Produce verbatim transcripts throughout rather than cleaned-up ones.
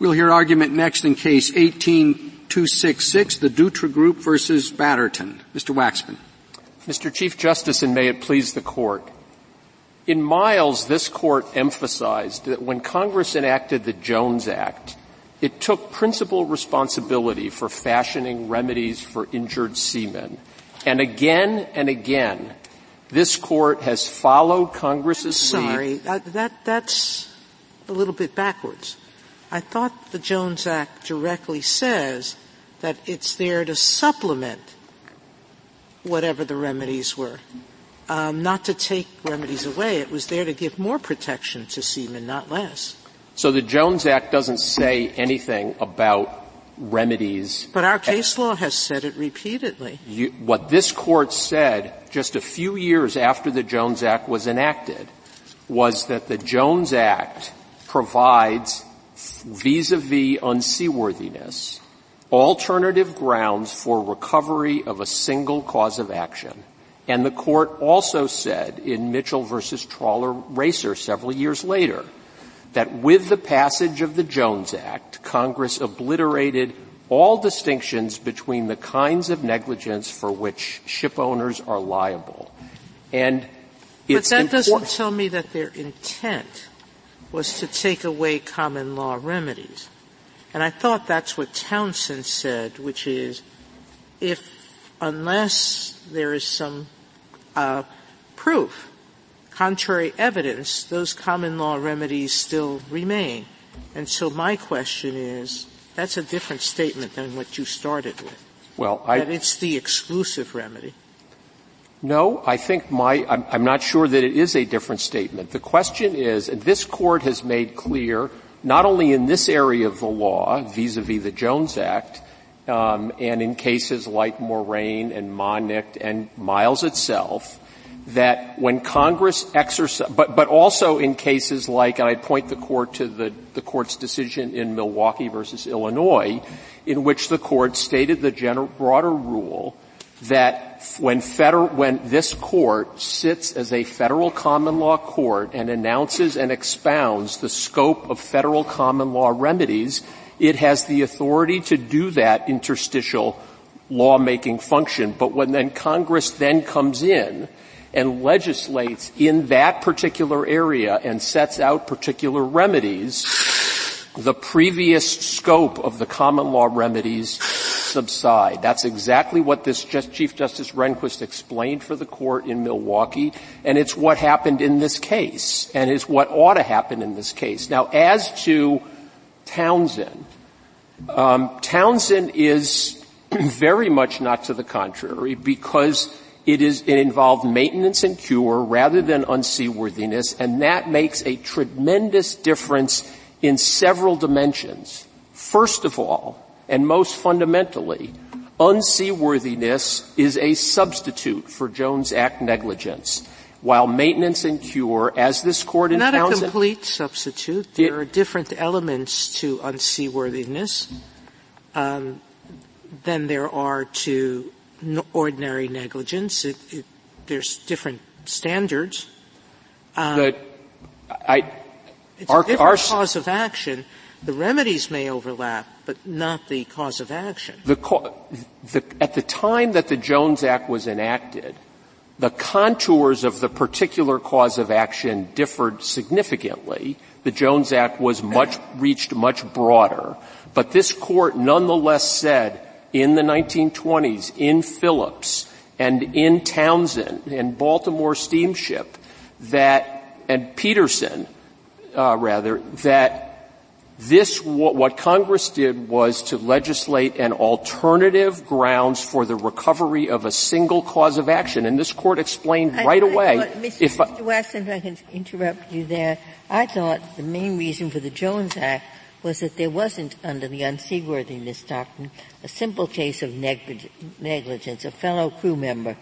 We'll hear argument next in Case eighteen two sixty-six, the Dutra Group versus Batterton. Mister Waxman. Mister Chief Justice, and may it please the Court, in Miles, this Court emphasized that when Congress enacted the Jones Act, it took principal responsibility for fashioning remedies for injured seamen. And again and again, this Court has followed Congress's Sorry, lead. Sorry, that, that's a little bit backwards. I thought the Jones Act directly says that it's there to supplement whatever the remedies were, um, not to take remedies away. It was there to give more protection to seamen, not less. So the Jones Act doesn't say anything about remedies. But our case law has said it repeatedly. You, what this Court said just a few years after the Jones Act was enacted was that the Jones Act provides vis-a-vis unseaworthiness alternative grounds for recovery of a single cause of action. And the Court also said in Mitchell versus Trawler Racer several years later that with the passage of the Jones Act, Congress obliterated all distinctions between the kinds of negligence for which ship owners are liable. And it's But that doesn't tell me that their intent was to take away common law remedies. And I thought that's what Townsend said, which is if, unless there is some uh, proof, contrary evidence, those common law remedies still remain. And so my question is, that's a different statement than what you started with. Well, I... That it's the exclusive remedy. No, I think my, I'm, I'm not sure that it is a different statement. The question is, and this Court has made clear, not only in this area of the law, vis-a-vis the Jones Act, um, and in cases like Moraine and Monnick and Miles itself, that when Congress exercise, but, but also in cases like, and I point the Court to the, the Court's decision in Milwaukee versus Illinois, in which the Court stated the general, broader rule that when federal, when this Court sits as a federal common law court and announces and expounds the scope of federal common law remedies, it has the authority to do that interstitial lawmaking function. But when then Congress then comes in and legislates in that particular area and sets out particular remedies, the previous scope of the common law remedies subside. That's exactly what this just Chief Justice Rehnquist explained for the Court in Milwaukee, and it's what happened in this case, and it's what ought to happen in this case. Now, as to Townsend, um, Townsend is very much not to the contrary, because it is it involved maintenance and cure rather than unseaworthiness, and that makes a tremendous difference in several dimensions. First of all, and most fundamentally, unseaworthiness is a substitute for Jones Act negligence, while maintenance and cure, as this Court in Townsend... Not a complete substitute. There it, are different elements to unseaworthiness um, than there are to ordinary negligence. It, it, there's different standards. Um, the, I, it's our, a different our, cause of action. The remedies may overlap, but not the cause of action. The, the, at the time that the Jones Act was enacted, the contours of the particular cause of action differed significantly. The Jones Act was much, reached much broader. But this Court nonetheless said in the nineteen twenties, in Phillips, and in Townsend, and Baltimore Steamship, that, and Peterson, uh, rather, that This, what Congress did was to legislate an alternative grounds for the recovery of a single cause of action. And this Court explained I, right I, away. I, Mister If Mister Waxman, if I can interrupt you there, I thought the main reason for the Jones Act was that there wasn't, under the unseaworthiness doctrine, a simple case of negligence. A fellow crew member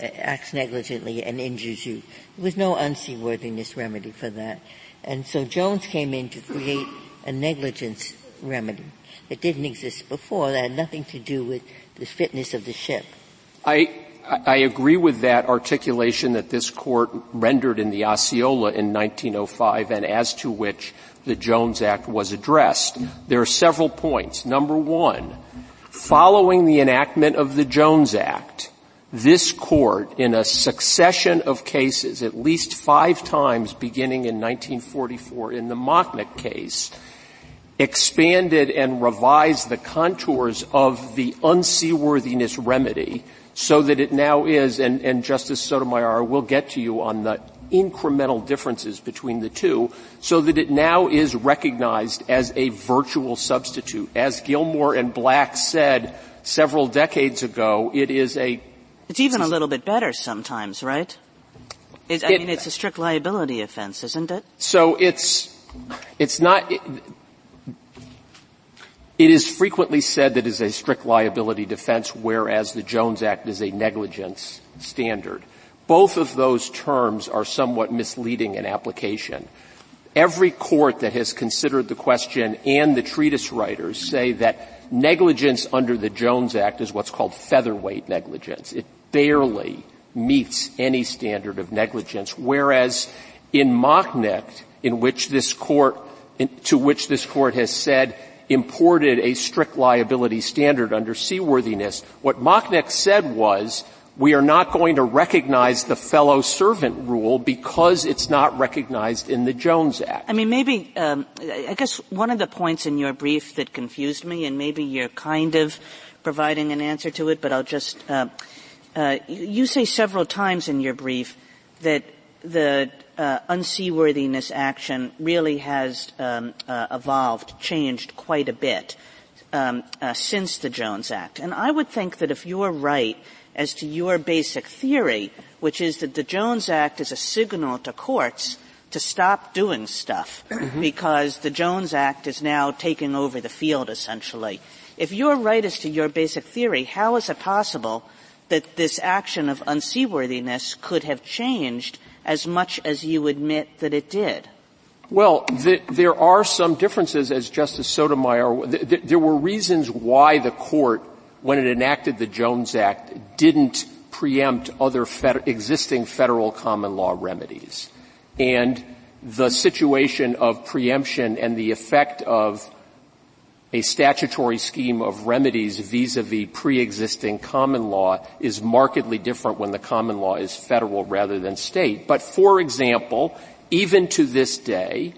acts negligently and injures you. There was no unseaworthiness remedy for that. And so Jones came in to create a negligence remedy that didn't exist before, that had nothing to do with the fitness of the ship. I I agree with that articulation that this Court rendered in the Osceola in nineteen oh five, and as to which the Jones Act was addressed. There are several points. Number one, following the enactment of the Jones Act, this court, in a succession of cases, at least five times beginning in nineteen forty-four in the Machnick case, expanded and revised the contours of the unseaworthiness remedy so that it now is, and, and Justice Sotomayor will get to you on the incremental differences between the two, so that it now is recognized as a virtual substitute. As Gilmore and Black said several decades ago, it is a... It's even a little bit better sometimes, right? It, I it, mean, it's a strict liability offense, isn't it? So it's, it's not... It, It is frequently said that it is a strict liability defense, whereas the Jones Act is a negligence standard. Both of those terms are somewhat misleading in application. Every court that has considered the question and the treatise writers say that negligence under the Jones Act is what's called featherweight negligence. It barely meets any standard of negligence, whereas in Machnick, in which this court, in, to which this court has said imported a strict liability standard under seaworthiness, what Machnick said was, we are not going to recognize the fellow servant rule because it's not recognized in the Jones Act. I mean, maybe, um, I guess one of the points in your brief that confused me, and maybe you're kind of providing an answer to it, but I'll just, uh, uh, you say several times in your brief that the Uh, unseaworthiness action really has um, uh, evolved, changed quite a bit um, uh, since the Jones Act. And I would think that if you are right as to your basic theory, which is that the Jones Act is a signal to courts to stop doing stuff mm-hmm. because the Jones Act is now taking over the field, essentially. If you are right as to your basic theory, how is it possible that this action of unseaworthiness could have changed as much as you admit that it did? Well, the, there are some differences, as Justice Sotomayor, th- th- there were reasons why the court, when it enacted the Jones Act, didn't preempt other fed- existing federal common law remedies. And the situation of preemption and the effect of a statutory scheme of remedies vis-a-vis pre-existing common law is markedly different when the common law is federal rather than state. But, for example, even to this day,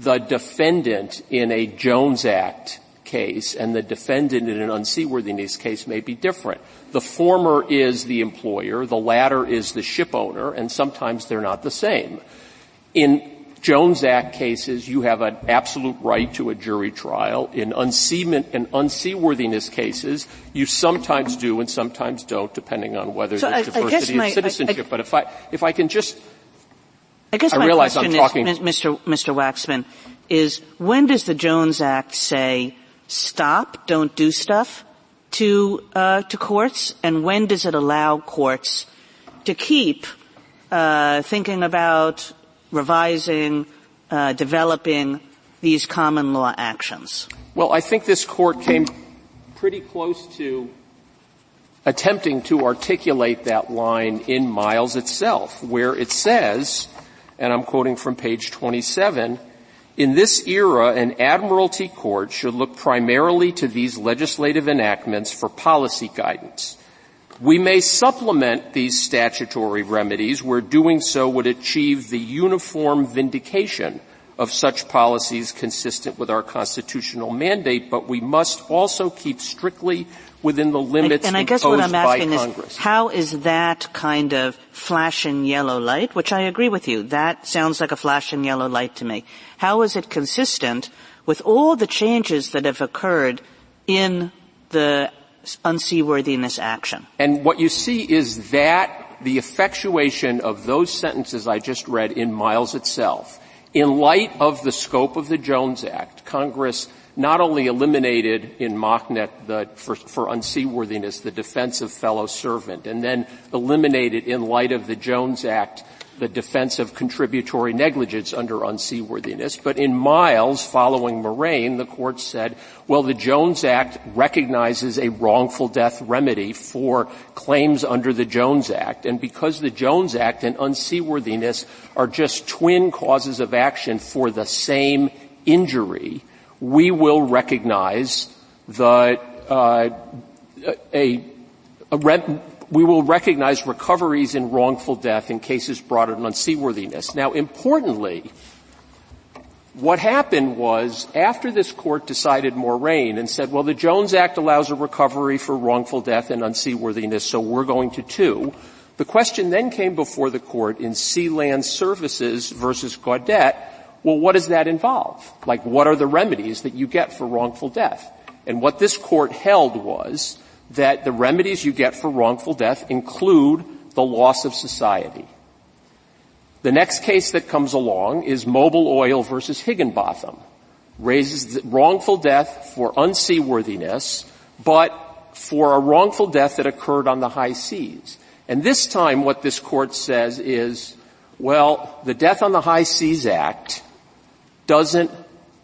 the defendant in a Jones Act case and the defendant in an unseaworthiness case may be different. The former is the employer, the latter is the ship owner, and sometimes they're not the same. In Jones Act cases, you have an absolute right to a jury trial. In unseaman and unseaworthiness cases, you sometimes do and sometimes don't, depending on whether so there's I, diversity I my, of citizenship. I, I, but if I if I can just, I guess I my realize question I'm talking, is, Mister Mister Waxman, is when does the Jones Act say stop, don't do stuff to uh, to courts, and when does it allow courts to keep uh, thinking about revising, uh, developing these common law actions? Well, I think this court came pretty close to attempting to articulate that line in Miles itself, where it says, and I'm quoting from page twenty-seven, in this era, an admiralty court should look primarily to these legislative enactments for policy guidance. We may supplement these statutory remedies where doing so would achieve the uniform vindication of such policies consistent with our constitutional mandate, but we must also keep strictly within the limits I, and I imposed guess what I'm asking by Congress. Is how is that kind of flashing yellow light, which I agree with you, that sounds like a flashing yellow light to me. How is it consistent with all the changes that have occurred in the unseaworthiness action? And what you see is that the effectuation of those sentences I just read in Miles itself, in light of the scope of the Jones Act, Congress not only eliminated in Machnick the, for, for unseaworthiness the defense of fellow servant, and then eliminated in light of the Jones Act the defense of contributory negligence under unseaworthiness. But in Miles, following Moraine, the court said, well, the Jones Act recognizes a wrongful death remedy for claims under the Jones Act. And because the Jones Act and unseaworthiness are just twin causes of action for the same injury, we will recognize that uh, a, a re- we will recognize recoveries in wrongful death in cases brought in unseaworthiness. Now, importantly, what happened was, after this court decided Moraine and said, well, the Jones Act allows a recovery for wrongful death and unseaworthiness, so we're going to too. The question then came before the court in Sealand Services versus Gaudet, well, what does that involve? Like, what are the remedies that you get for wrongful death? And what this court held was that the remedies you get for wrongful death include the loss of society. The next case that comes along is Mobil Oil versus Higginbotham. Raises the wrongful death for unseaworthiness, but for a wrongful death that occurred on the high seas. And this time what this court says is, well, the Death on the High Seas Act doesn't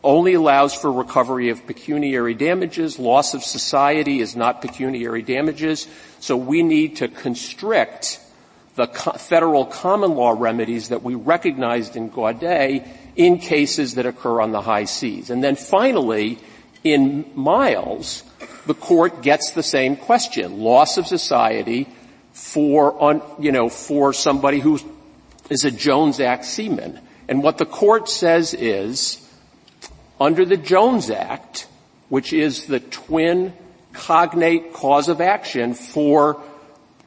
only allows for recovery of pecuniary damages. Loss of society is not pecuniary damages. So we need to constrict the federal common law remedies that we recognized in Gaudet in cases that occur on the high seas. And then finally, in Miles, the court gets the same question, loss of society for, un, you know, for somebody who is a Jones Act seaman. And what the court says is, under the Jones Act, which is the twin cognate cause of action for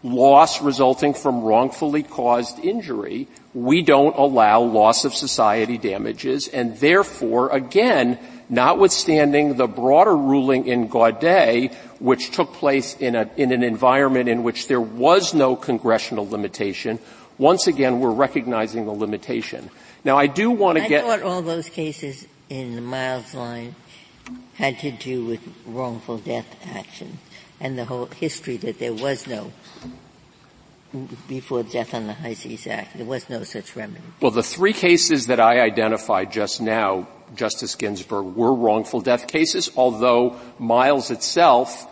loss resulting from wrongfully caused injury, we don't allow loss of society damages, and therefore, again, notwithstanding the broader ruling in Gaudet, which took place in a, in an environment in which there was no congressional limitation, once again, we're recognizing the limitation. Now, I do want to get... I thought all those cases in the Miles line had to do with wrongful death action and the whole history that there was no, before Death on the High Seas Act, there was no such remedy. Well, the three cases that I identified just now, Justice Ginsburg, were wrongful death cases, although Miles itself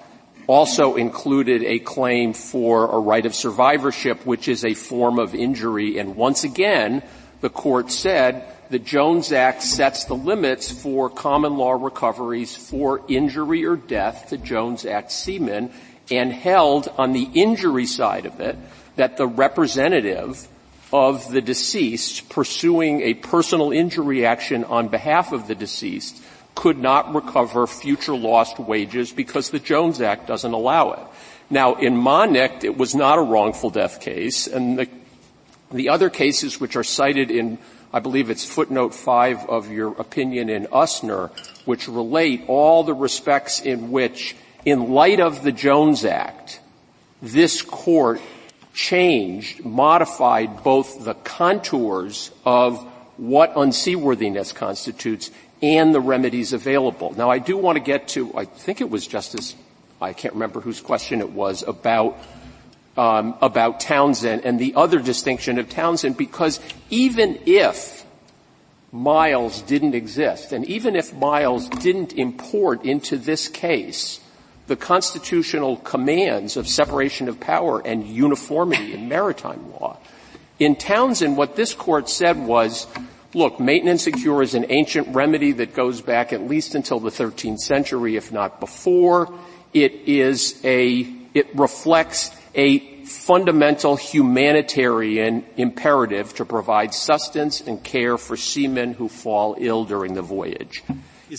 also included a claim for a right of survivorship, which is a form of injury. And once again, the court said the Jones Act sets the limits for common law recoveries for injury or death to Jones Act seamen, and held on the injury side of it that the representative of the deceased pursuing a personal injury action on behalf of the deceased could not recover future lost wages because the Jones Act doesn't allow it. Now, in Monnick, it was not a wrongful death case, and the, the other cases which are cited in, I believe it's footnote five of your opinion in Usner, which relate all the respects in which, in light of the Jones Act, this court changed, modified both the contours of what unseaworthiness constitutes and the remedies available. Now, I do want to get to, I think it was Justice, I can't remember whose question it was, about Um, about Townsend and the other distinction of Townsend, because even if Miles didn't exist, and even if Miles didn't import into this case the constitutional commands of separation of power and uniformity in maritime law, in Townsend what this court said was, look, maintenance and cure is an ancient remedy that goes back at least until the thirteenth century, if not before. It is a, it reflects a fundamental humanitarian imperative to provide sustenance and care for seamen who fall ill during the voyage.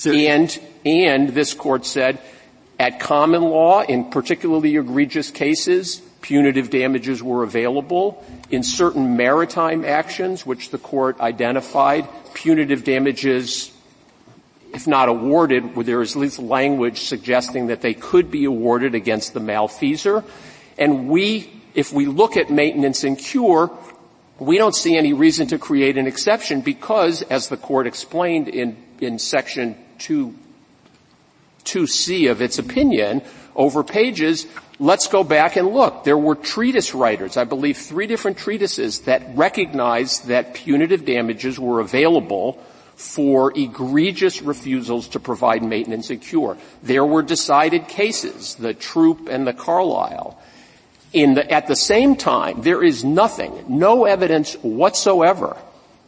And, and this court said, at common law, in particularly egregious cases, punitive damages were available. In certain maritime actions, which the court identified, punitive damages, if not awarded, there is at least language suggesting that they could be awarded against the malfeasor. And we, if we look at maintenance and cure, we don't see any reason to create an exception because, as the court explained in, in section two, two C of its opinion over pages, let's go back and look. There were treatise writers, I believe three different treatises, that recognized that punitive damages were available for egregious refusals to provide maintenance and cure. There were decided cases, the Troop and the Carlisle. In the, at the same time, there is nothing, no evidence whatsoever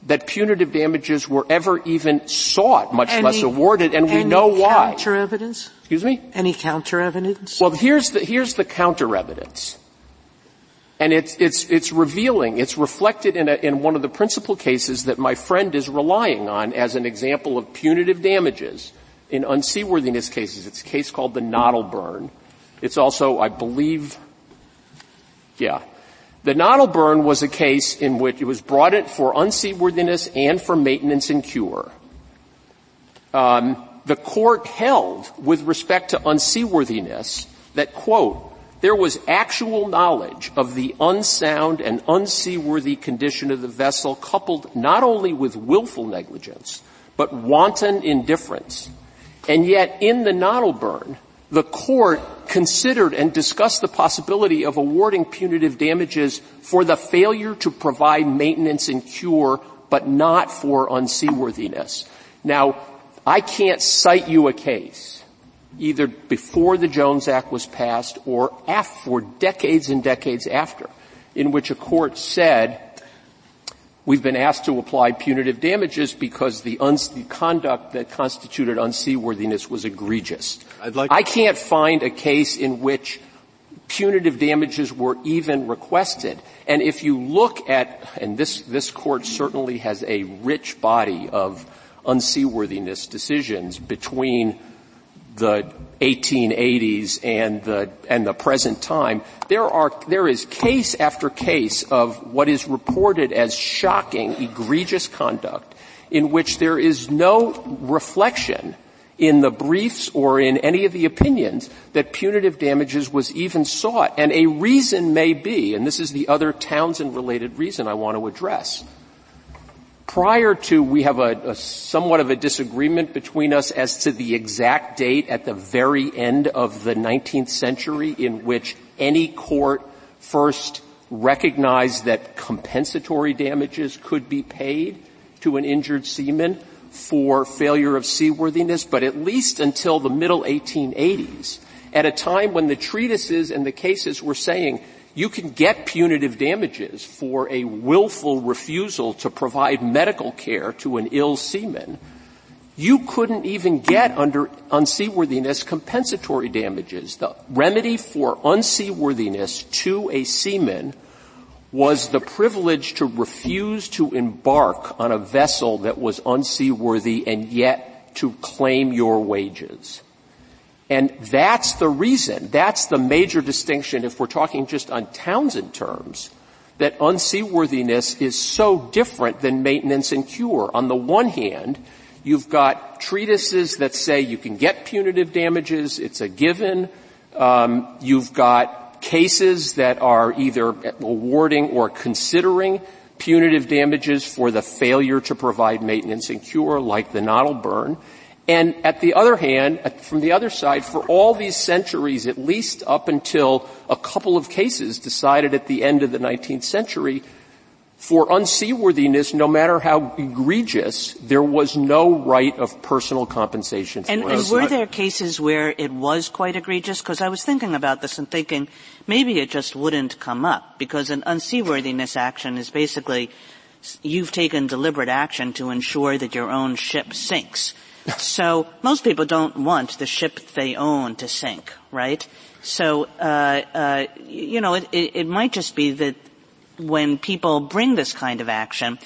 that punitive damages were ever even sought, much any, less awarded, and we know why. Any counter evidence? Excuse me? Any counter evidence? Well, here's the, here's the counter evidence. And it's, it's, it's revealing, it's reflected in a, in one of the principal cases that my friend is relying on as an example of punitive damages in unseaworthiness cases. It's a case called the Noddleburn. It's also, I believe, yeah. The Noddleburn was a case in which it was brought in for unseaworthiness and for maintenance and cure. Um, the court held with respect to unseaworthiness that, quote, there was actual knowledge of the unsound and unseaworthy condition of the vessel coupled not only with willful negligence, but wanton indifference. And yet in the Noddleburn, the court considered and discussed the possibility of awarding punitive damages for the failure to provide maintenance and cure, but not for unseaworthiness. Now, I can't cite you a case either before the Jones Act was passed or after, for decades and decades after, in which a court said, we've been asked to apply punitive damages because the, uns- the conduct that constituted unseaworthiness was egregious. I'd like I can't find a case in which punitive damages were even requested. And if you look at, and this, this court certainly has a rich body of unseaworthiness decisions between the eighteen eighties and the, and the present time, there are, there is case after case of what is reported as shocking, egregious conduct in which there is no reflection in the briefs or in any of the opinions that punitive damages was even sought. And a reason may be, and this is the other Townsend-related reason I want to address, prior to, we have a, a somewhat of a disagreement between us as to the exact date at the very end of the nineteenth century in which any court first recognized that compensatory damages could be paid to an injured seaman for failure of seaworthiness, but at least until the middle eighteen eighties, at a time when the treatises and the cases were saying you can get punitive damages for a willful refusal to provide medical care to an ill seaman. You couldn't even get under unseaworthiness compensatory damages. The remedy for unseaworthiness to a seaman was the privilege to refuse to embark on a vessel that was unseaworthy and yet to claim your wages. And that's the reason, that's the major distinction, if we're talking just on Townsend terms, that unseaworthiness is so different than maintenance and cure. On the one hand, you've got treatises that say you can get punitive damages, it's a given. Um, you've got cases that are either awarding or considering punitive damages for the failure to provide maintenance and cure, like the Noddleburn. And at the other hand, from the other side, for all these centuries, at least up until a couple of cases decided at the end of the nineteenth century, for unseaworthiness, no matter how egregious, there was no right of personal compensation. And, and were there cases where it was quite egregious? Because I was thinking about this and thinking maybe it just wouldn't come up, because an unseaworthiness action is basically you've taken deliberate action to ensure that your own ship sinks. So most people don't want the ship they own to sink, right? So, uh, uh, you know, it, it, it might just be that when people bring this kind of action,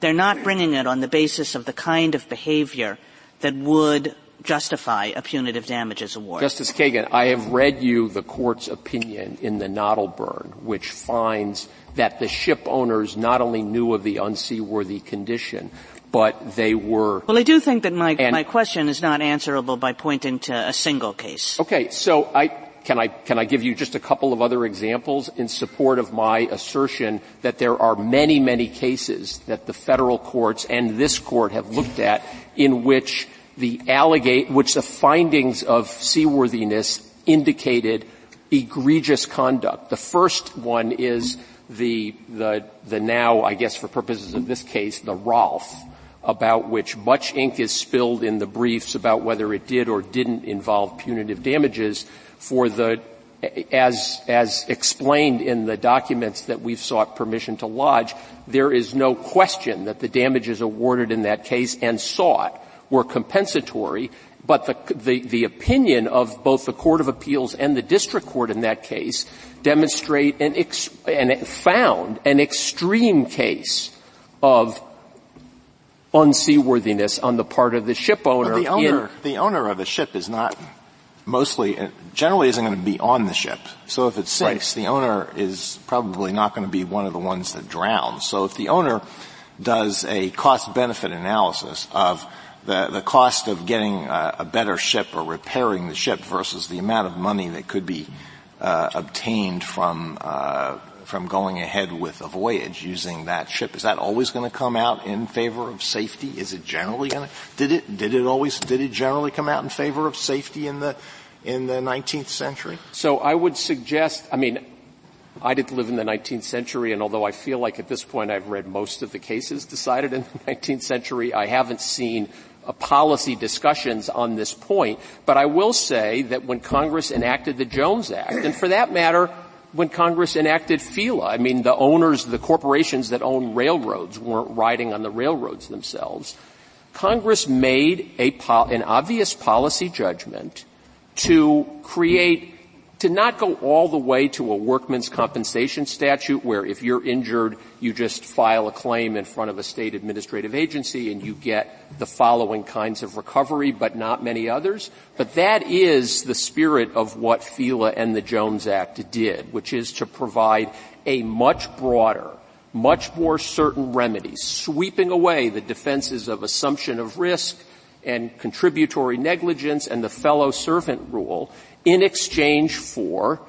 they're not bringing it on the basis of the kind of behavior that would justify a punitive damages award. Justice Kagan, I have read you the court's opinion in the Noddleburn, which finds that the ship owners not only knew of the unseaworthy condition, but they were. Well, I do think that my, and, my question is not answerable by pointing to a single case. Okay, so I can I can I give you just a couple of other examples in support of my assertion that there are many, many cases that the federal courts and this court have looked at in which the allegate, which the findings of seaworthiness indicated egregious conduct. The first one is the the the now, I guess for purposes of this case, the Rolf, about which much ink is spilled in the briefs about whether it did or didn't involve punitive damages for the as, as explained in the documents that we've sought permission to lodge, there is no question that the damages awarded in that case and sought were compensatory, but the, the, the opinion of both the Court of Appeals and the District Court in that case demonstrate and, ex- and found an extreme case of unseaworthiness on the part of the ship owner. Well, the owner, in, the owner of a ship is not mostly, generally isn't going to be on the ship. So if it sinks, right. The owner is probably not going to be one of the ones that drowns. So if the owner does a cost-benefit analysis of the, the cost of getting a, a better ship or repairing the ship versus the amount of money that could be uh, obtained from uh, from going ahead with a voyage using that ship, is that always going to come out in favor of safety? Is it generally going to? Did it? Did it always? Did it generally come out in favor of safety in the in the nineteenth century? So I would suggest. I mean, I didn't live in the nineteenth century, and although I feel like at this point I've read most of the cases decided in the nineteenth century, I haven't seen a policy discussions on this point. But I will say that when Congress enacted the Jones Act, and for that matter, when Congress enacted FELA, I mean, the owners, the corporations that own railroads weren't riding on the railroads themselves. Congress made a pol- an obvious policy judgment to create, to not go all the way to a workman's compensation statute where if you're injured, you just file a claim in front of a state administrative agency and you get the following kinds of recovery, but not many others. But that is the spirit of what FELA and the Jones Act did, which is to provide a much broader, much more certain remedy, sweeping away the defenses of assumption of risk and contributory negligence and the fellow servant rule, in exchange for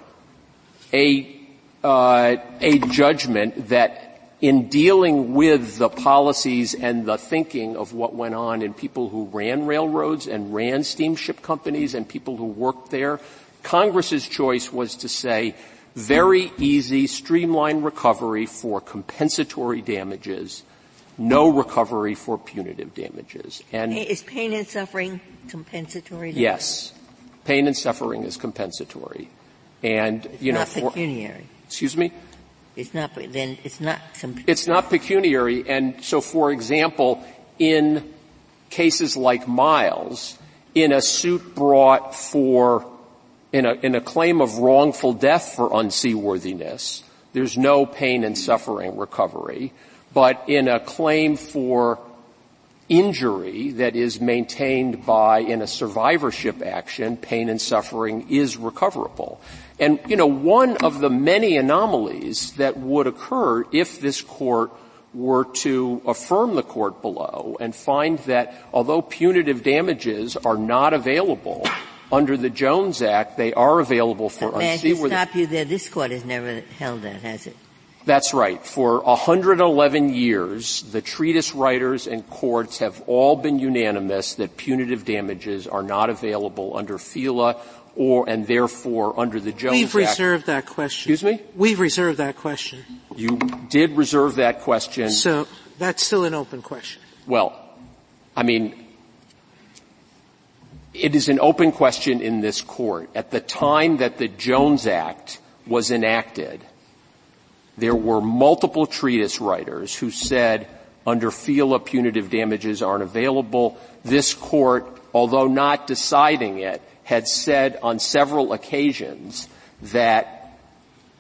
a uh, a judgment that, in dealing with the policies and the thinking of what went on in people who ran railroads and ran steamship companies and people who worked there, Congress's choice was to say very easy, streamlined recovery for compensatory damages, no recovery for punitive damages. And is pain and suffering compensatory damages? Yes. Pain and suffering is compensatory, and you know. It's not pecuniary. For, excuse me. It's not. Then it's not. Comp- it's not pecuniary, and so, for example, in cases like Miles, in a suit brought for, in a in a claim of wrongful death for unseaworthiness, there's no pain and suffering recovery, but in a claim for injury that is maintained by, in a survivorship action, pain and suffering is recoverable. And, you know, one of the many anomalies that would occur if this court were to affirm the court below and find that although punitive damages are not available under the Jones Act, they are available for unseaworthiness. May I just stop you there? This court has never held that, has it? That's right. For one hundred eleven years, the treatise writers and courts have all been unanimous that punitive damages are not available under FELA or, and therefore, under the Jones Act. We've reserved that question. Excuse me? We've reserved that question. You did reserve that question. So that's still an open question. Well, I mean, it is an open question in this court. At the time that the Jones Act was enacted, there were multiple treatise writers who said under FELA punitive damages aren't available. This court, although not deciding it, had said on several occasions that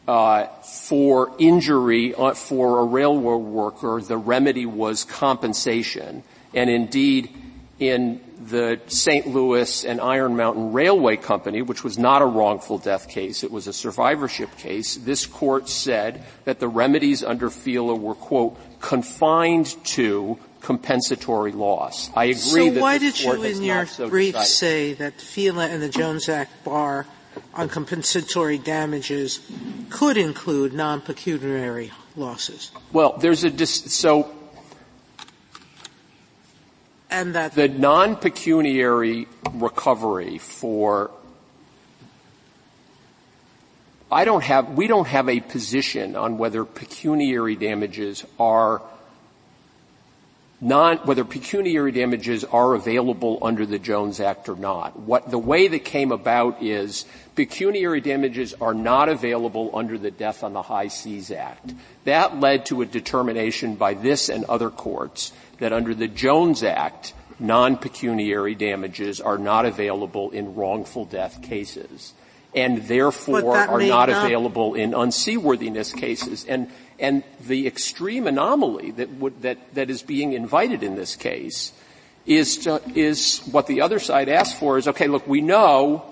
uh for injury uh, for a railroad worker, the remedy was compensation. And indeed, in the Saint Louis and Iron Mountain Railway Company, which was not a wrongful death case, it was a survivorship case, this court said that the remedies under FELA were, quote, confined to compensatory loss. I agree that the court has not so decided. So why did you in your brief say that FELA and the Jones Act bar on compensatory damages could include non-pecuniary losses? Well, there's a dis- – so – And that the non-pecuniary recovery for, I don't have, we don't have a position on whether pecuniary damages are non, whether pecuniary damages are available under the Jones Act or not. What, the way that came about is pecuniary damages are not available under the Death on the High Seas Act. That led to a determination by this and other courts that under the Jones Act, non-pecuniary damages are not available in wrongful death cases and therefore are not, not available in unseaworthiness cases. And And the extreme anomaly that would, that, that is being invited in this case is to, is what the other side asked for is, okay, look, we know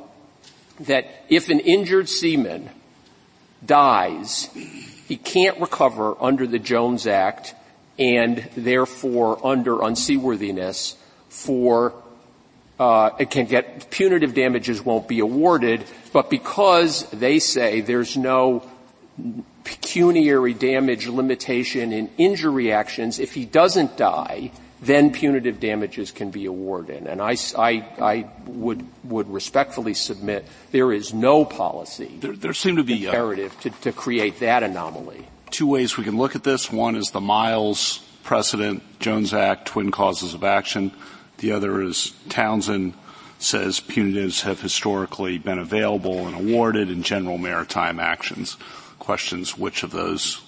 that if an injured seaman dies, he can't recover under the Jones Act and therefore under unseaworthiness for, uh, it can get punitive damages won't be awarded, but because they say there's no pecuniary damage limitation in injury actions, if he doesn't die, then punitive damages can be awarded. And I, I, I would, would respectfully submit there is no policy there, there seem to be imperative uh, to, to create that anomaly. Two ways we can look at this. One is the Miles precedent, Jones Act, twin causes of action. The other is Townsend says punitives have historically been available and awarded in general maritime actions. Questions which of those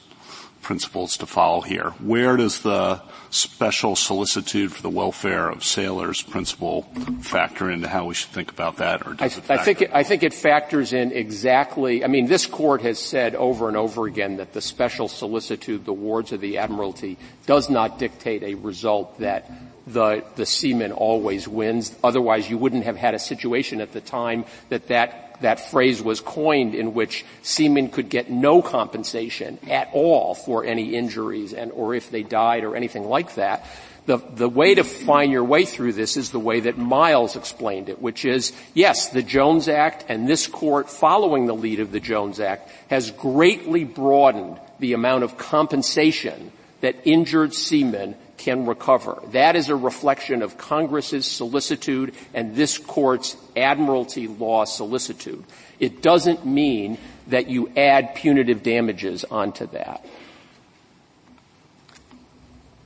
principles to follow here. Where does the special solicitude for the welfare of sailors principle factor into how we should think about that? Or does I, it I think it, I think it factors in exactly. I mean, this court has said over and over again that the special solicitude, the wards of the Admiralty, does not dictate a result that the the seaman always wins. Otherwise, you wouldn't have had a situation at the time that that. That phrase was coined in which seamen could get no compensation at all for any injuries and or if they died or anything like that. The, the way to find your way through this is the way that Miles explained it, which is, yes, the Jones Act and this court following the lead of the Jones Act has greatly broadened the amount of compensation that injured seamen can recover. That is a reflection of Congress's solicitude and this court's admiralty law solicitude. It doesn't mean that you add punitive damages onto that.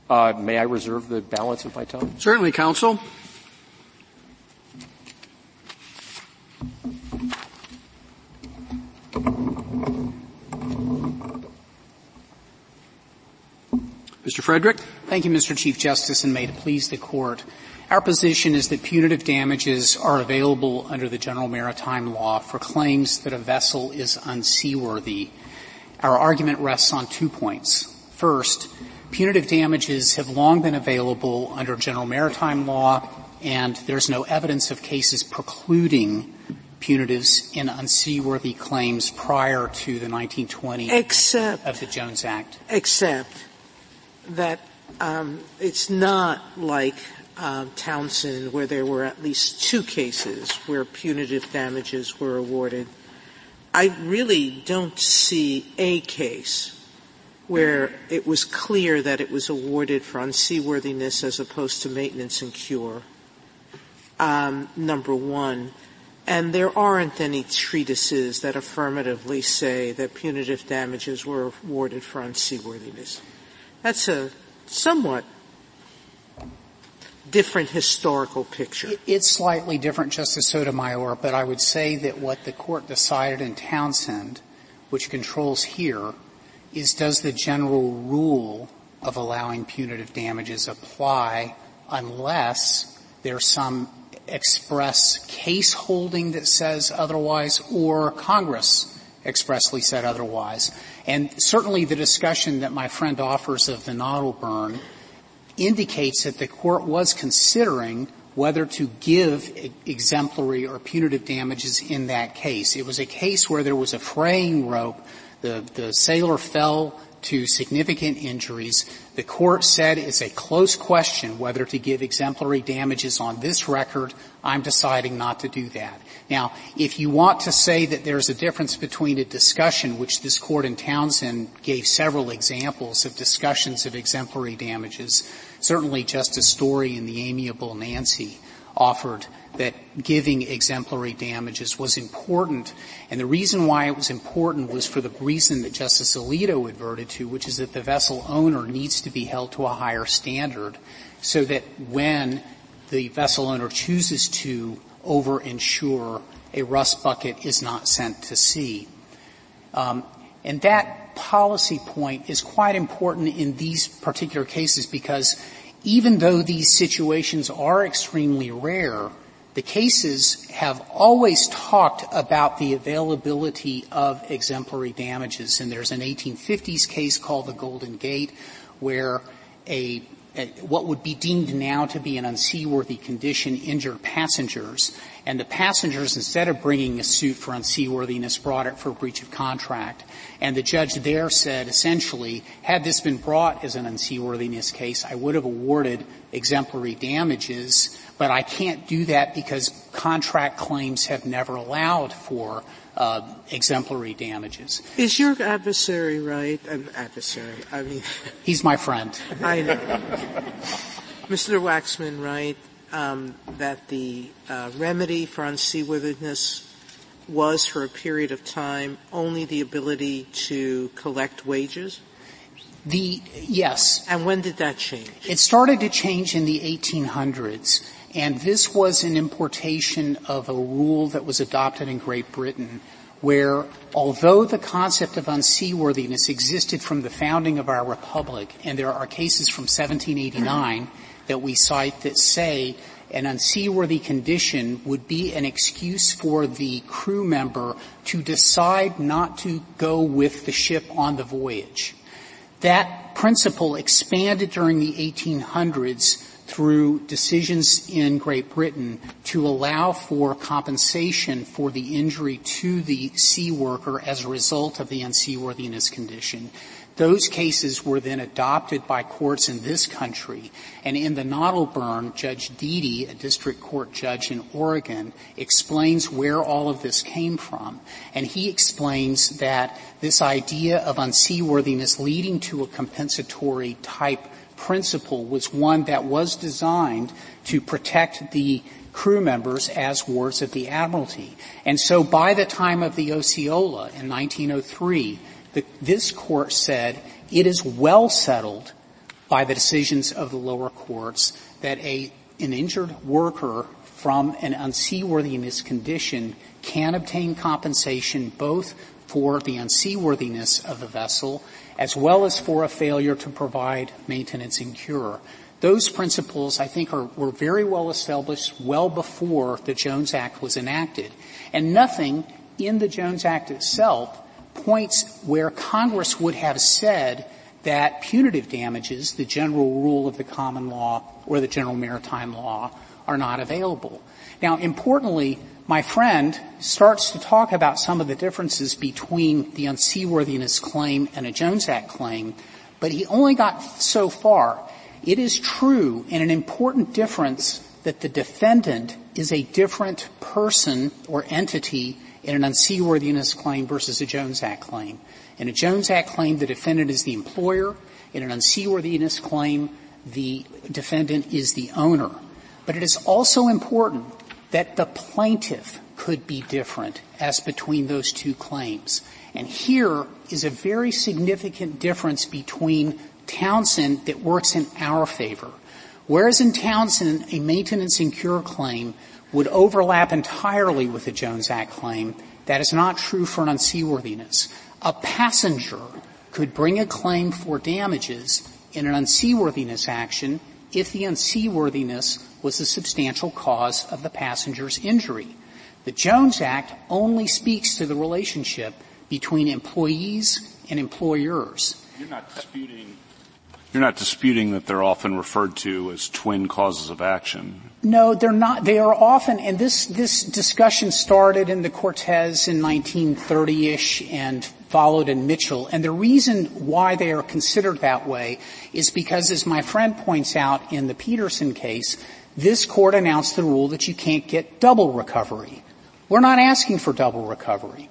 Uh, may I reserve the balance of my time? Certainly, counsel. Mister Frederick? Thank you, Mister Chief Justice, and may it please the Court. Our position is that punitive damages are available under the general maritime law for claims that a vessel is unseaworthy. Our argument rests on two points. First, punitive damages have long been available under general maritime law, and there's no evidence of cases precluding punitives in unseaworthy claims prior to the nineteen twenty except, of the Jones Act. Except that um it's not like um Townsend, where there were at least two cases where punitive damages were awarded. I really don't see a case where it was clear that it was awarded for unseaworthiness as opposed to maintenance and cure, um, number one. And there aren't any treatises that affirmatively say that punitive damages were awarded for unseaworthiness. That's a somewhat different historical picture. It's slightly different, Justice Sotomayor, but I would say that what the Court decided in Townsend, which controls here, is does the general rule of allowing punitive damages apply unless there's some express case holding that says otherwise or Congress expressly said otherwise. And certainly the discussion that my friend offers of the Noddleburn indicates that the Court was considering whether to give exemplary or punitive damages in that case. It was a case where there was a fraying rope. The, the sailor fell to significant injuries. The Court said it's a close question whether to give exemplary damages on this record. I'm deciding not to do that. Now, if you want to say that there's a difference between a discussion, which this Court in Townsend gave several examples of discussions of exemplary damages, certainly Justice Story in the Amiable Nancy offered that giving exemplary damages was important. And the reason why it was important was for the reason that Justice Alito adverted to, which is that the vessel owner needs to be held to a higher standard so that when the vessel owner chooses to over-insure, a rust bucket is not sent to sea. Um, and that policy point is quite important in these particular cases because even though these situations are extremely rare, the cases have always talked about the availability of exemplary damages. And there's an eighteen fifties case called the Golden Gate where a, a what would be deemed now to be an unseaworthy condition injured passengers. And the passengers, instead of bringing a suit for unseaworthiness, brought it for breach of contract. And the judge there said, essentially, had this been brought as an unseaworthiness case, I would have awarded exemplary damages, but I can't do that because contract claims have never allowed for uh, exemplary damages. Is your adversary right? An adversary, I mean. He's my friend. I know. Mister Waxman, right? Um, that the uh, remedy for unseaworthiness was, for a period of time, only the ability to collect wages? The yes. And when did that change? It started to change in the eighteen hundreds, and this was an importation of a rule that was adopted in Great Britain, where although the concept of unseaworthiness existed from the founding of our republic, and there are cases from seventeen eighty-nine mm-hmm. that we cite that say an unseaworthy condition would be an excuse for the crew member to decide not to go with the ship on the voyage. That principle expanded during the eighteen hundreds through decisions in Great Britain to allow for compensation for the injury to the sea worker as a result of the unseaworthiness condition. Those cases were then adopted by courts in this country. And in the Noddleburn, Judge Deedy, a district court judge in Oregon, explains where all of this came from. And he explains that this idea of unseaworthiness leading to a compensatory type principle was one that was designed to protect the crew members as wards of the Admiralty. And so by the time of the Osceola in nineteen oh three, The, this court said it is well settled by the decisions of the lower courts that a, an injured worker from an unseaworthiness condition can obtain compensation both for the unseaworthiness of the vessel as well as for a failure to provide maintenance and cure. Those principles, I think, are, were very well established well before the Jones Act was enacted. And nothing in the Jones Act itself points where Congress would have said that punitive damages, the general rule of the common law or the general maritime law, are not available. Now, importantly, my friend starts to talk about some of the differences between the unseaworthiness claim and a Jones Act claim, but he only got so far. It is true, and an important difference, that the defendant is a different person or entity in an unseaworthiness claim versus a Jones Act claim. In a Jones Act claim, the defendant is the employer. In an unseaworthiness claim, the defendant is the owner. But it is also important that the plaintiff could be different as between those two claims. And here is a very significant difference between Townsend that works in our favor. Whereas in Townsend, a maintenance and cure claim would overlap entirely with the Jones Act claim. That is not true for an unseaworthiness. A passenger could bring a claim for damages in an unseaworthiness action if the unseaworthiness was the substantial cause of the passenger's injury. The Jones Act only speaks to the relationship between employees and employers. You're not disputing You're not disputing that they're often referred to as twin causes of action. No, they're not. They are often, and this, this discussion started in the Cortez in nineteen thirty-ish and followed in Mitchell. And the reason why they are considered that way is because, as my friend points out in the Peterson case, this court announced the rule that you can't get double recovery. We're not asking for double recovery.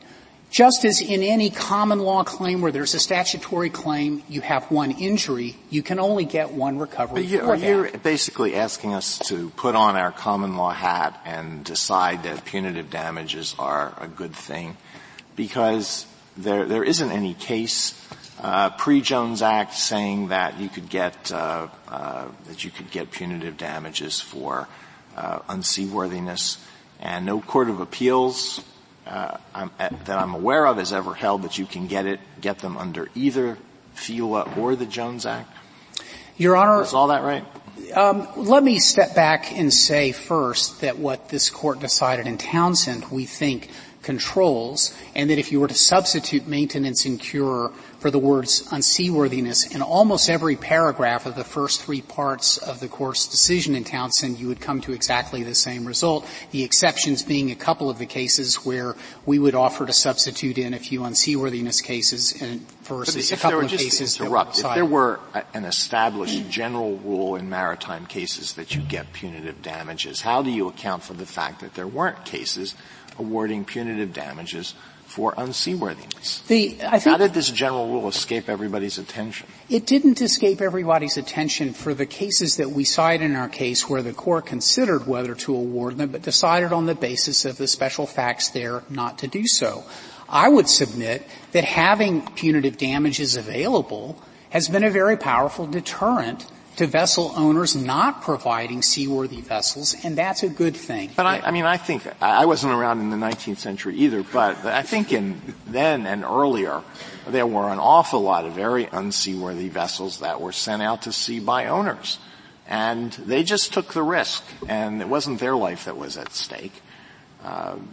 Just as in any common law claim where there's a statutory claim, you have one injury, you can only get one recovery you, for that. You're basically asking us to put on our common law hat and decide that punitive damages are a good thing because there there isn't any case uh pre-Jones Act saying that you could get uh, uh that you could get punitive damages for uh unseaworthiness, and no court of appeals Uh, I'm, uh, that I'm aware of has ever held that you can get it, get them under either FELA or the Jones Act? Your Honor. Is all that right? Um, let me step back and say first that what this court decided in Townsend, we think, controls, and that if you were to substitute maintenance and cure for the words unseaworthiness in almost every paragraph of the first three parts of the court's decision in Townsend, you would come to exactly the same result, the exceptions being a couple of the cases where we would offer to substitute in a few unseaworthiness cases and versus a couple of cases that were decided. If there were an established general rule in maritime cases that you get punitive damages, how do you account for the fact that there weren't cases awarding punitive damages for unseaworthiness? The, I think How did this general rule escape everybody's attention? It didn't escape everybody's attention for the cases that we cite in our case where the court considered whether to award them but decided on the basis of the special facts there not to do so. I would submit that having punitive damages available has been a very powerful deterrent to vessel owners not providing seaworthy vessels, and that's a good thing. But I, I mean, I think I wasn't around in the nineteenth century either. But I think in then and earlier, there were an awful lot of very unseaworthy vessels that were sent out to sea by owners, and they just took the risk, and it wasn't their life that was at stake. Um,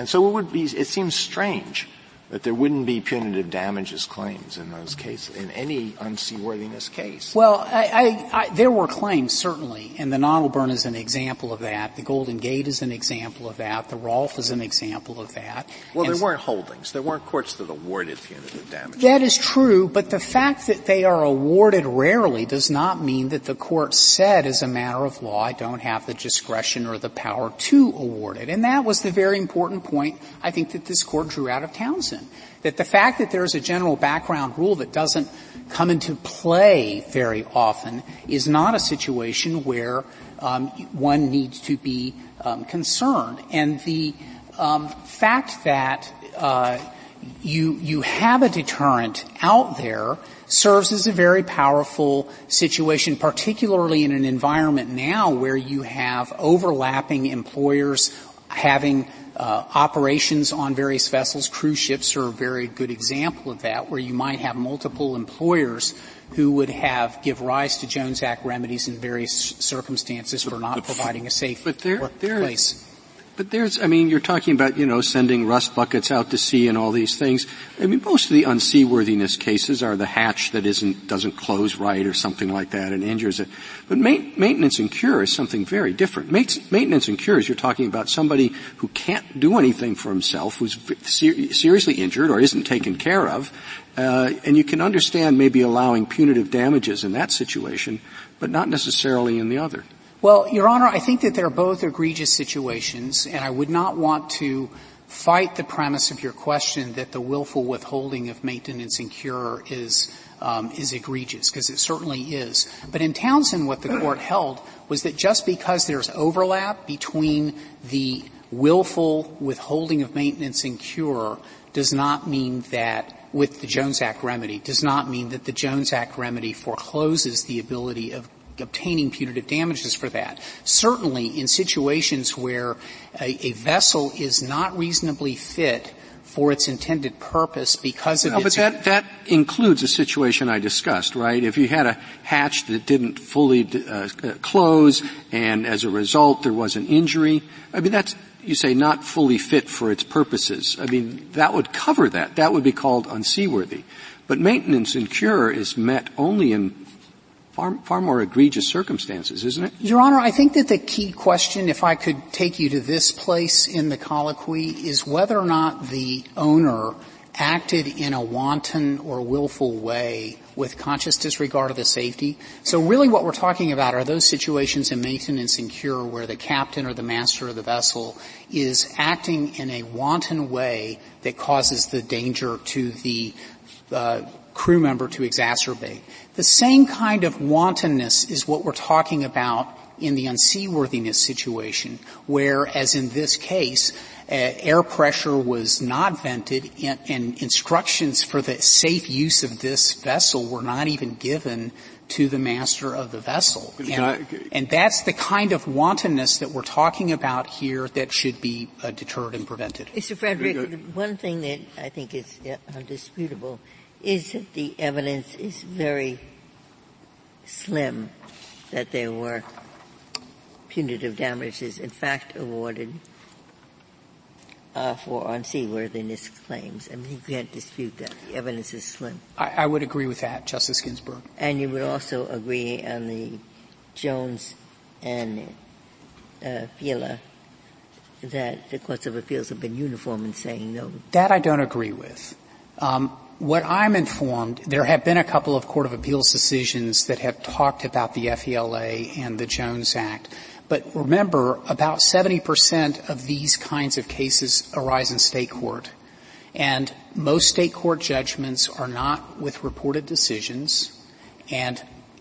and so it would be. It seems strange that there wouldn't be punitive damages claims in those cases, in any unseaworthiness case. Well, I, I, I, there were claims, certainly, and the Noddleburn is an example of that. The Golden Gate is an example of that. The Rolf is an example of that. Well, and there weren't holdings. There weren't courts that awarded punitive damages. That is true, but the fact that they are awarded rarely does not mean that the court said, as a matter of law, I don't have the discretion or the power to award it. And that was the very important point, I think, that this court drew out of Townsend. That the fact that there is a general background rule that doesn't come into play very often is not a situation where um, one needs to be um, concerned. And the um, fact that uh, you you have a deterrent out there serves as a very powerful situation, particularly in an environment now where you have overlapping employers having Uh, operations on various vessels. Cruise ships are a very good example of that, where you might have multiple employers who would have give rise to Jones Act remedies in various circumstances for not providing a safe but there, workplace. There, but there's, I mean, you're talking about, you know, sending rust buckets out to sea and all these things. I mean, most of the unseaworthiness cases are the hatch that isn't, doesn't close right or something like that and injures it. But ma- maintenance and cure is something very different. Mates, maintenance and cure is you're talking about somebody who can't do anything for himself, who's ser- seriously injured or isn't taken care of. Uh, and you can understand maybe allowing punitive damages in that situation, but not necessarily in the other. Well, Your Honor, I think that they're both egregious situations, and I would not want to fight the premise of your question that the willful withholding of maintenance and cure is um, is egregious, because it certainly is. But in Townsend, what the court held was that just because there's overlap between the willful withholding of maintenance and cure does not mean that with the Jones Act remedy, does not mean that the Jones Act remedy forecloses the ability of obtaining punitive damages for that. Certainly in situations where a, a vessel is not reasonably fit for its intended purpose because of no, its... But that, that includes a situation I discussed, right? If you had a hatch that didn't fully uh, close and as a result there was an injury, I mean, that's, you say, not fully fit for its purposes. I mean, that would cover that. That would be called unseaworthy. But maintenance and cure is met only in Far, far more egregious circumstances, isn't it? Your Honor, I think that the key question, if I could take you to this place in the colloquy, is whether or not the owner acted in a wanton or willful way with conscious disregard of the safety. So really what we're talking about are those situations in maintenance and cure where the captain or the master of the vessel is acting in a wanton way that causes the danger to the uh, crew member to exacerbate. The same kind of wantonness is what we're talking about in the unseaworthiness situation, where, as in this case, uh, air pressure was not vented and, and instructions for the safe use of this vessel were not even given to the master of the vessel. And, I, and that's the kind of wantonness that we're talking about here that should be uh, deterred and prevented. Mister Frederick, one thing that I think is undisputable is that the evidence is very slim that there were punitive damages, in fact, awarded uh, for unseaworthiness claims. I mean, you can't dispute that. The evidence is slim. I, I would agree with that, Justice Ginsburg. And you would also agree on the Jones and uh, FELA that the courts of appeals have been uniform in saying no. That I don't agree with. Um, What I'm informed, there have been a couple of Court of Appeals decisions that have talked about the F E L A and the Jones Act. But remember, about seventy percent of these kinds of cases arise in state court. And most state court judgments are not with reported decisions. And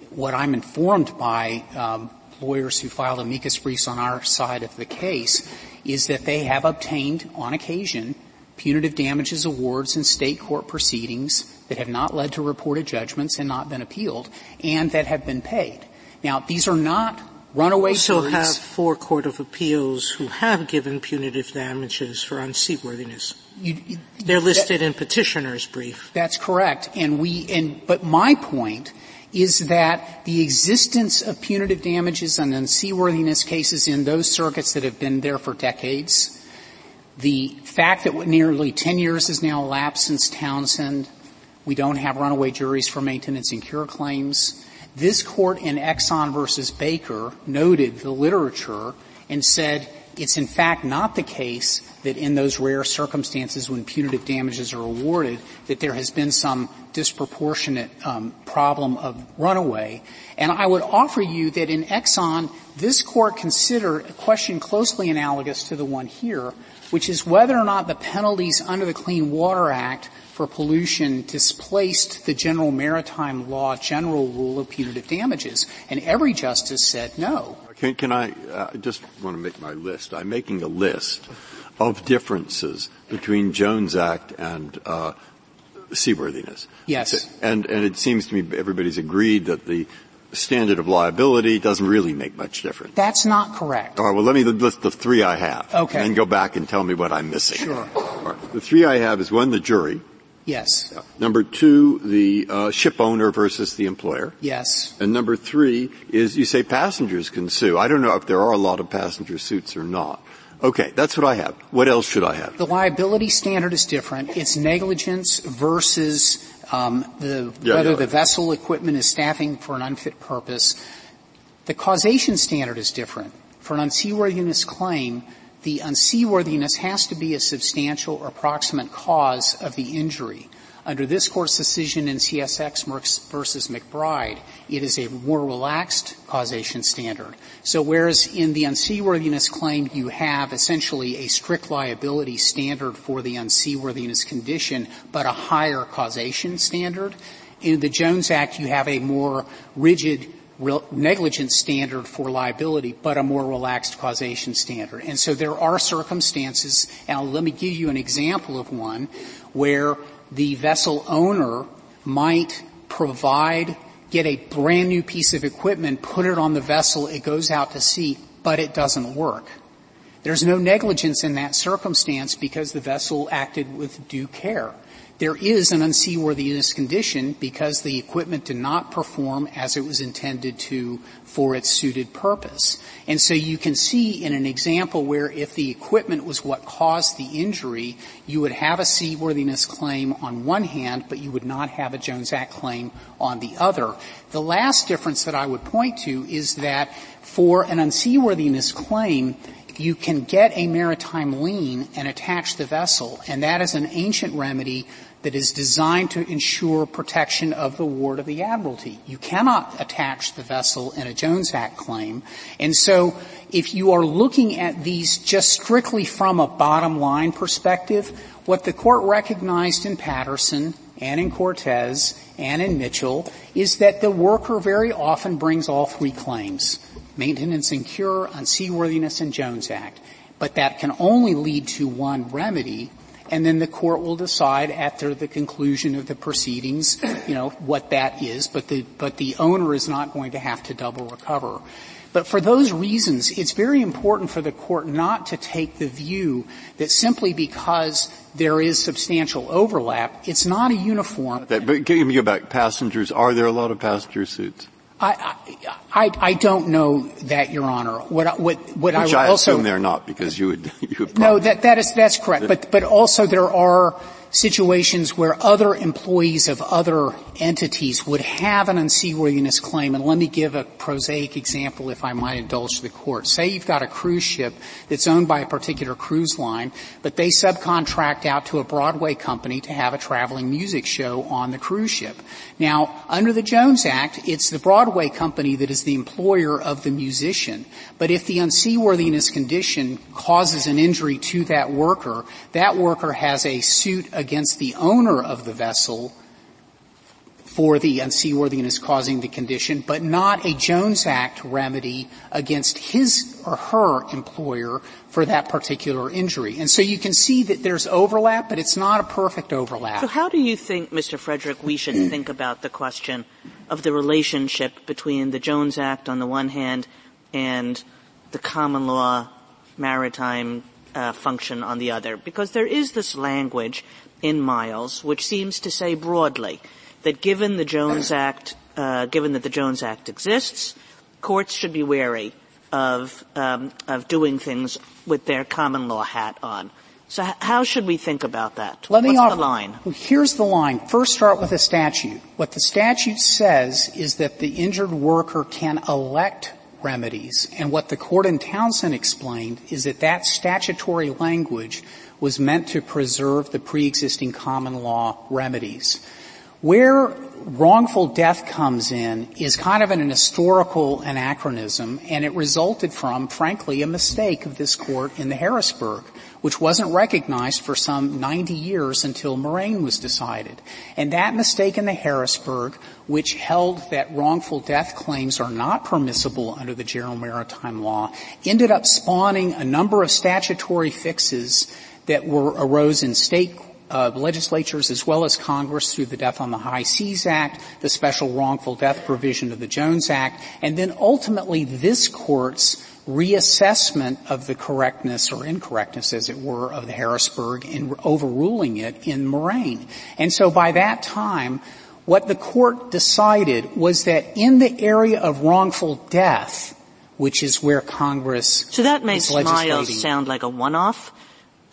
what I'm informed by um, lawyers who filed amicus briefs on our side of the case is that they have obtained, on occasion, punitive damages awards in state court proceedings that have not led to reported judgments and not been appealed, and that have been paid. Now, these are not runaway cases. We also have four court of appeals who have given punitive damages for unseaworthiness. You, you, They're listed that, in petitioner's brief. That's correct. And we, and, but my point is that the existence of punitive damages and unseaworthiness cases in those circuits that have been there for decades, the fact that nearly ten years has now elapsed since Townsend, we don't have runaway juries for maintenance and cure claims. This court in Exxon versus Baker noted the literature and said it's in fact not the case that in those rare circumstances when punitive damages are awarded that there has been some disproportionate um, problem of runaway. And I would offer you that in Exxon, this court considered a question closely analogous to the one here, which is whether or not the penalties under the Clean Water Act for pollution displaced the general maritime law general rule of punitive damages. And every justice said no. Can, can I uh, just want to make my list. I'm making a list of differences between Jones Act and uh seaworthiness. Yes. And, and it seems to me everybody's agreed that the standard of liability doesn't really make much difference. That's not correct. All right, well, let me list the three I have. Okay. And then go back and tell me what I'm missing. Sure. All right. The three I have is, one, the jury. Yes. Yeah. Number two, the uh, ship owner versus the employer. Yes. And number three is, you say passengers can sue. I don't know if there are a lot of passenger suits or not. Okay, that's what I have. What else should I have? The liability standard is different. It's negligence versus um, the yeah, whether yeah, the yeah. vessel equipment is staffing for an unfit purpose. The causation standard is different. For an unseaworthiness claim, the unseaworthiness has to be a substantial or proximate cause of the injury. Under this Court's decision in C S X versus McBride, it is a more relaxed causation standard. So whereas in the unseaworthiness claim you have essentially a strict liability standard for the unseaworthiness condition, but a higher causation standard, in the Jones Act you have a more rigid negligence standard for liability, but a more relaxed causation standard. And so there are circumstances, and let me give you an example of one, where the vessel owner might provide, get a brand new piece of equipment, put it on the vessel, it goes out to sea, but it doesn't work. There's no negligence in that circumstance because the vessel acted with due care. There is an unseaworthiness condition because the equipment did not perform as it was intended to for its suited purpose. And so you can see in an example where if the equipment was what caused the injury, you would have a seaworthiness claim on one hand, but you would not have a Jones Act claim on the other. The last difference that I would point to is that for an unseaworthiness claim, you can get a maritime lien and attach the vessel, and that is an ancient remedy that is designed to ensure protection of the ward of the admiralty. You cannot attach the vessel in a Jones Act claim. And so if you are looking at these just strictly from a bottom-line perspective, what the Court recognized in Peterson and in Cortez and in Mitchell is that the worker very often brings all three claims, maintenance and cure, unseaworthiness, and Jones Act. But that can only lead to one remedy, and then the Court will decide after the conclusion of the proceedings, you know, what that is, but the, but the owner is not going to have to double recover. But for those reasons, it's very important for the Court not to take the view that simply because there is substantial overlap, it's not a uniform. That, but can you go back, passengers, are there a lot of passenger suits? I, I, I don't know that, Your Honor. What, what, what I would I also. Which I assume they're not because you would, you would probably. No, that, that is, that's correct. But, but also there are situations where other employees of other entities would have an unseaworthiness claim. And let me give a prosaic example, if I might indulge the Court. Say you've got a cruise ship that's owned by a particular cruise line, but they subcontract out to a Broadway company to have a traveling music show on the cruise ship. Now, under the Jones Act, it's the Broadway company that is the employer of the musician. But if the unseaworthiness condition causes an injury to that worker, that worker has a suit against the owner of the vessel for the unseaworthiness causing the condition, but not a Jones Act remedy against his or her employer for that particular injury. And so you can see that there's overlap, but it's not a perfect overlap. So how do you think, Mister Frederick, we should think about the question of the relationship between the Jones Act on the one hand and the common law maritime uh, function on the other? Because there is this language in Miles which seems to say broadly that given the Jones Act, uh, given that the Jones Act exists, courts should be wary of, um, of doing things with their common law hat on. So h- how should we think about that? Let me What's offer, the line? Here's the line. First start with the statute. What the statute says is that the injured worker can elect remedies. And what the Court in Townsend explained is that that statutory language was meant to preserve the pre-existing common law remedies. Where wrongful death comes in is kind of an historical anachronism, and it resulted from, frankly, a mistake of this Court in the Harrisburg, which wasn't recognized for some ninety years until Moraine was decided. And that mistake in the Harrisburg, which held that wrongful death claims are not permissible under the general maritime law, ended up spawning a number of statutory fixes that were arose in state Uh, legislatures as well as Congress through the Death on the High Seas Act, the special wrongful death provision of the Jones Act, and then ultimately this Court's reassessment of the correctness or incorrectness, as it were, of the Harrisburg and overruling it in Moraine. And so by that time, what the Court decided was that in the area of wrongful death, which is where Congress is legislating. So that makes Miles sound like a one-off.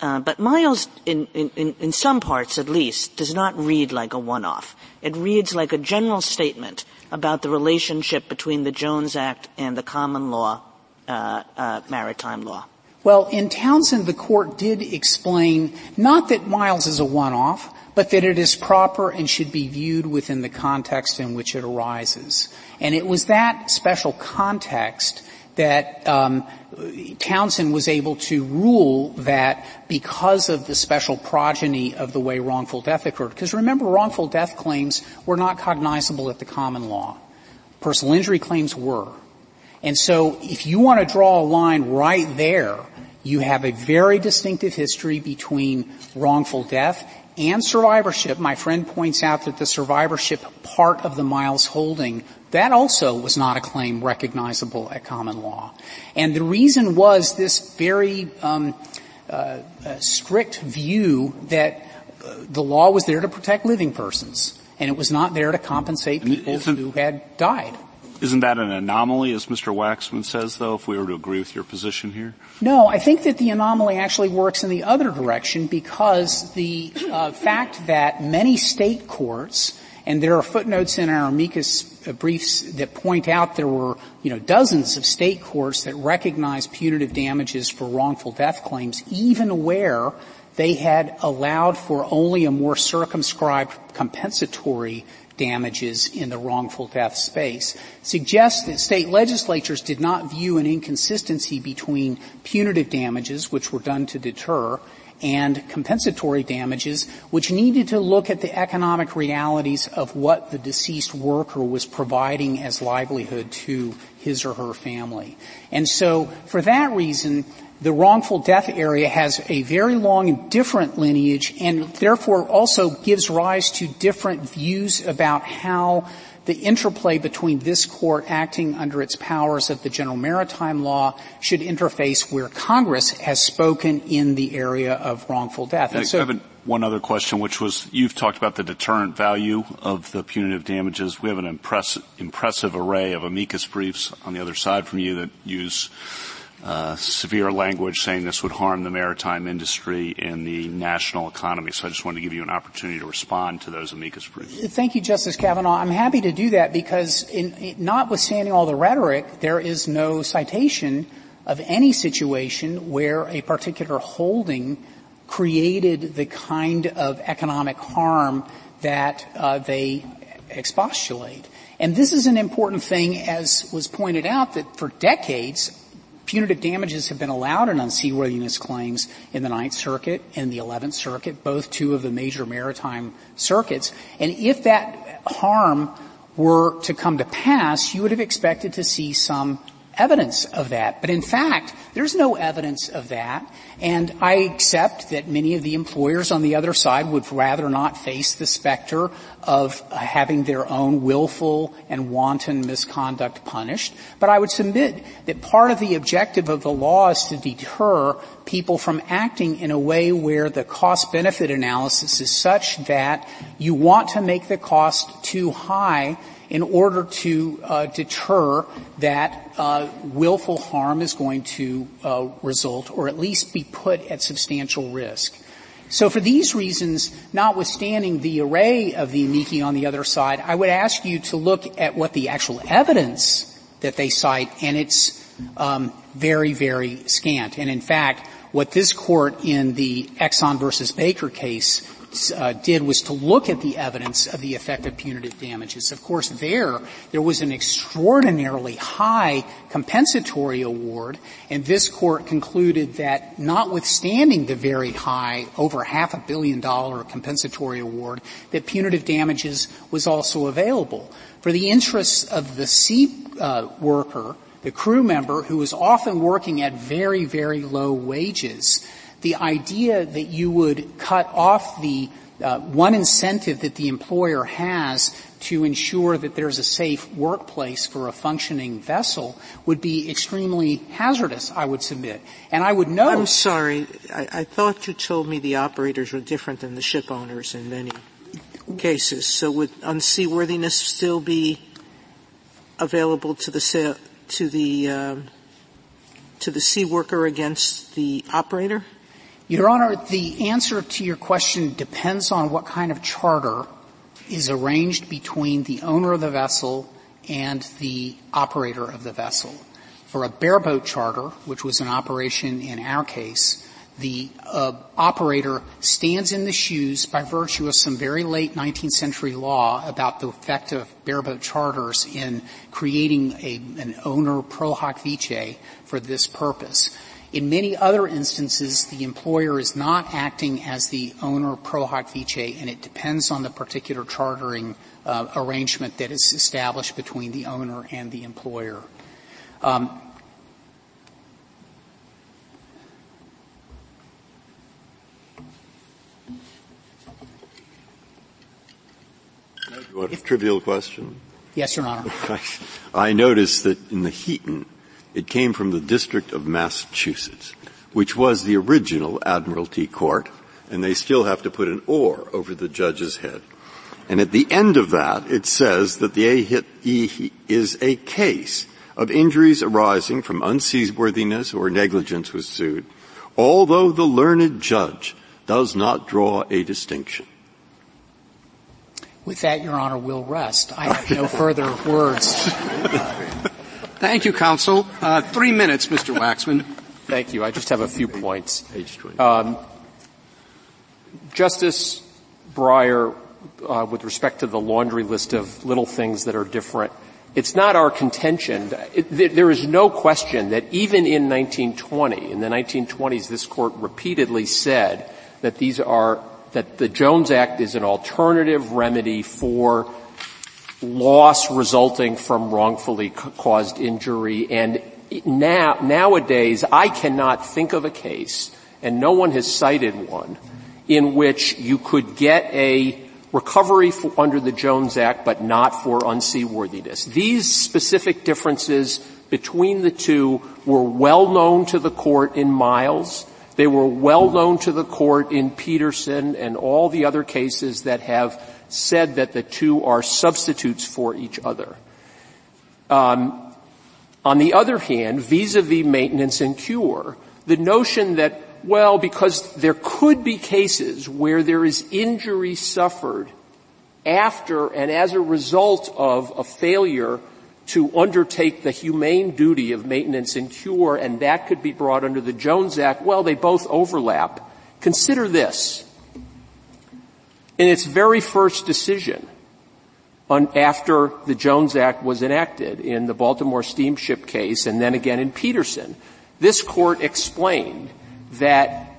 Uh, but Miles, in, in, in some parts at least, does not read like a one-off. It reads like a general statement about the relationship between the Jones Act and the common law, uh, uh, maritime law. Well, in Townsend, the Court did explain not that Miles is a one-off, but that it is proper and should be viewed within the context in which it arises. And it was that special context that um, Townsend was able to rule that because of the special progeny of the way wrongful death occurred. Because remember, wrongful death claims were not cognizable at the common law. Personal injury claims were. And so if you want to draw a line right there, you have a very distinctive history between wrongful death and survivorship. My friend points out that the survivorship part of the Miles holding, that also was not a claim recognizable at common law. And the reason was this very um, uh, strict view that uh, the law was there to protect living persons, and it was not there to compensate people isn't, who had died. Isn't that an anomaly, as Mister Waxman says, though, if we were to agree with your position here? No, I think that the anomaly actually works in the other direction because the uh, fact that many state courts – And there are footnotes in our amicus briefs that point out there were, you know, dozens of state courts that recognized punitive damages for wrongful death claims, even where they had allowed for only a more circumscribed compensatory damages in the wrongful death space. Suggests that state legislatures did not view an inconsistency between punitive damages, which were done to deter, and compensatory damages, which needed to look at the economic realities of what the deceased worker was providing as livelihood to his or her family. And so for that reason, the wrongful death area has a very long and different lineage, and therefore also gives rise to different views about how the interplay between this court acting under its powers of the general maritime law should interface where Congress has spoken in the area of wrongful death. And so, Kevin, one other question, which was, you've talked about the deterrent value of the punitive damages. We have an impress, impressive array of amicus briefs on the other side from you that use uh severe language saying this would harm the maritime industry and the national economy. So I just wanted to give you an opportunity to respond to those amicus briefs. Thank you, Justice Kavanaugh. I'm happy to do that because in, in, notwithstanding all the rhetoric, there is no citation of any situation where a particular holding created the kind of economic harm that uh, they expostulate. And this is an important thing, as was pointed out, that for decades, punitive damages have been allowed in unseaworthiness claims in the Ninth Circuit and the Eleventh Circuit, both two of the major maritime circuits. And if that harm were to come to pass, you would have expected to see some evidence of that. But in fact, there's no evidence of that. And I accept that many of the employers on the other side would rather not face the specter of having their own willful and wanton misconduct punished. But I would submit that part of the objective of the law is to deter people from acting in a way where the cost-benefit analysis is such that you want to make the cost too high in order to uh, deter that uh, willful harm is going to uh, result, or at least be put at substantial risk. So for these reasons, notwithstanding the array of the amici on the other side, I would ask you to look at what the actual evidence that they cite, and it's um, very, very scant. And in fact, what this court in the Exxon versus Baker case Uh, did was to look at the evidence of the effect of punitive damages. Of course, there, there was an extraordinarily high compensatory award, and this court concluded that notwithstanding the very high, over half a billion dollar compensatory award, that punitive damages was also available. For the interests of the sea uh, worker, the crew member, who is often working at very, very low wages, the idea that you would cut off the uh, one incentive that the employer has to ensure that there's a safe workplace for a functioning vessel would be extremely hazardous, I would submit. And I would note... I'm sorry. I, I thought you told me the operators were different than the ship owners in many cases. So would unseaworthiness still be available to the sa- to the um, to the sea worker against the operator? Your Honor, the answer to your question depends on what kind of charter is arranged between the owner of the vessel and the operator of the vessel. For a bareboat charter, which was an operation in our case, the uh, operator stands in the shoes by virtue of some very late nineteenth century law about the effect of bareboat charters in creating a, an owner pro hoc vice for this purpose. In many other instances, the employer is not acting as the owner pro hoc vice, and it depends on the particular chartering uh, arrangement that is established between the owner and the employer. Um, What a trivial question. Yes, Your Honor. I noticed that in the Heaton, it came from the District of Massachusetts, which was the original Admiralty Court, and they still have to put an or over the judge's head. And at the end of that, it says that the A H I T E is a case of injuries arising from unseaworthiness or negligence was sued, although the learned judge does not draw a distinction. With that, Your Honor, we'll rest. I have no further words. Thank you, counsel. Uh, three minutes, Mister Waxman. Thank you. I just have a few points. Um, Justice Breyer, uh, with respect to the laundry list of little things that are different, it's not our contention. It, th- there is no question that even in nineteen twenty, in the nineteen twenties, this Court repeatedly said that these are, that the Jones Act is an alternative remedy for loss resulting from wrongfully ca- caused injury. And now, nowadays, I cannot think of a case, and no one has cited one, in which you could get a recovery for, under the Jones Act, but not for unseaworthiness. These specific differences between the two were well known to the Court in Miles. They were well known to the Court in Peterson and all the other cases that have said that the two are substitutes for each other. Um, on the other hand, vis-a-vis maintenance and cure, the notion that, well, because there could be cases where there is injury suffered after and as a result of a failure to undertake the humane duty of maintenance and cure, and that could be brought under the Jones Act, well, they both overlap. Consider this. In its very first decision on, after the Jones Act was enacted in the Baltimore Steamship case and then again in Peterson, this Court explained that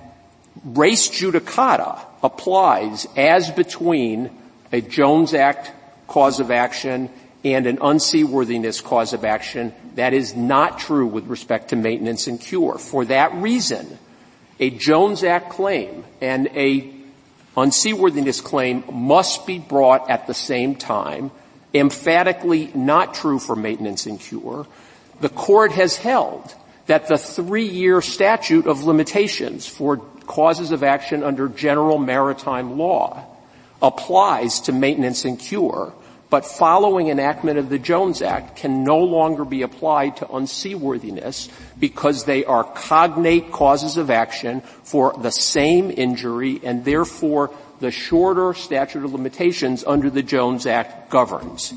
race judicata applies as between a Jones Act cause of action and an unseaworthiness cause of action. That is not true with respect to maintenance and cure. For that reason, a Jones Act claim and a unseaworthiness claim must be brought at the same time, emphatically not true for maintenance and cure. The Court has held that the three-year statute of limitations for causes of action under general maritime law applies to maintenance and cure, but following enactment of the Jones Act can no longer be applied to unseaworthiness because they are cognate causes of action for the same injury, and therefore the shorter statute of limitations under the Jones Act governs.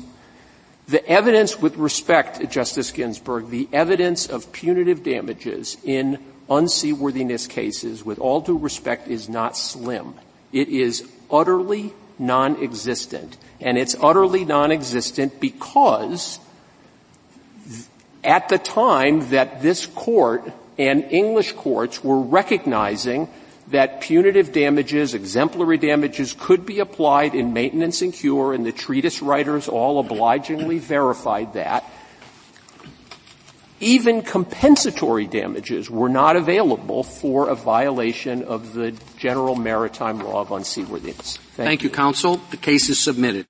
The evidence with respect, Justice Ginsburg, the evidence of punitive damages in unseaworthiness cases, with all due respect, is not slim. It is utterly non-existent. And it's utterly non-existent because th- at the time that this Court and English courts were recognizing that punitive damages, exemplary damages, could be applied in maintenance and cure, and the treatise writers all obligingly verified that, even compensatory damages were not available for a violation of the general maritime law of unseaworthiness. Thank, Thank you, you, counsel. The case is submitted.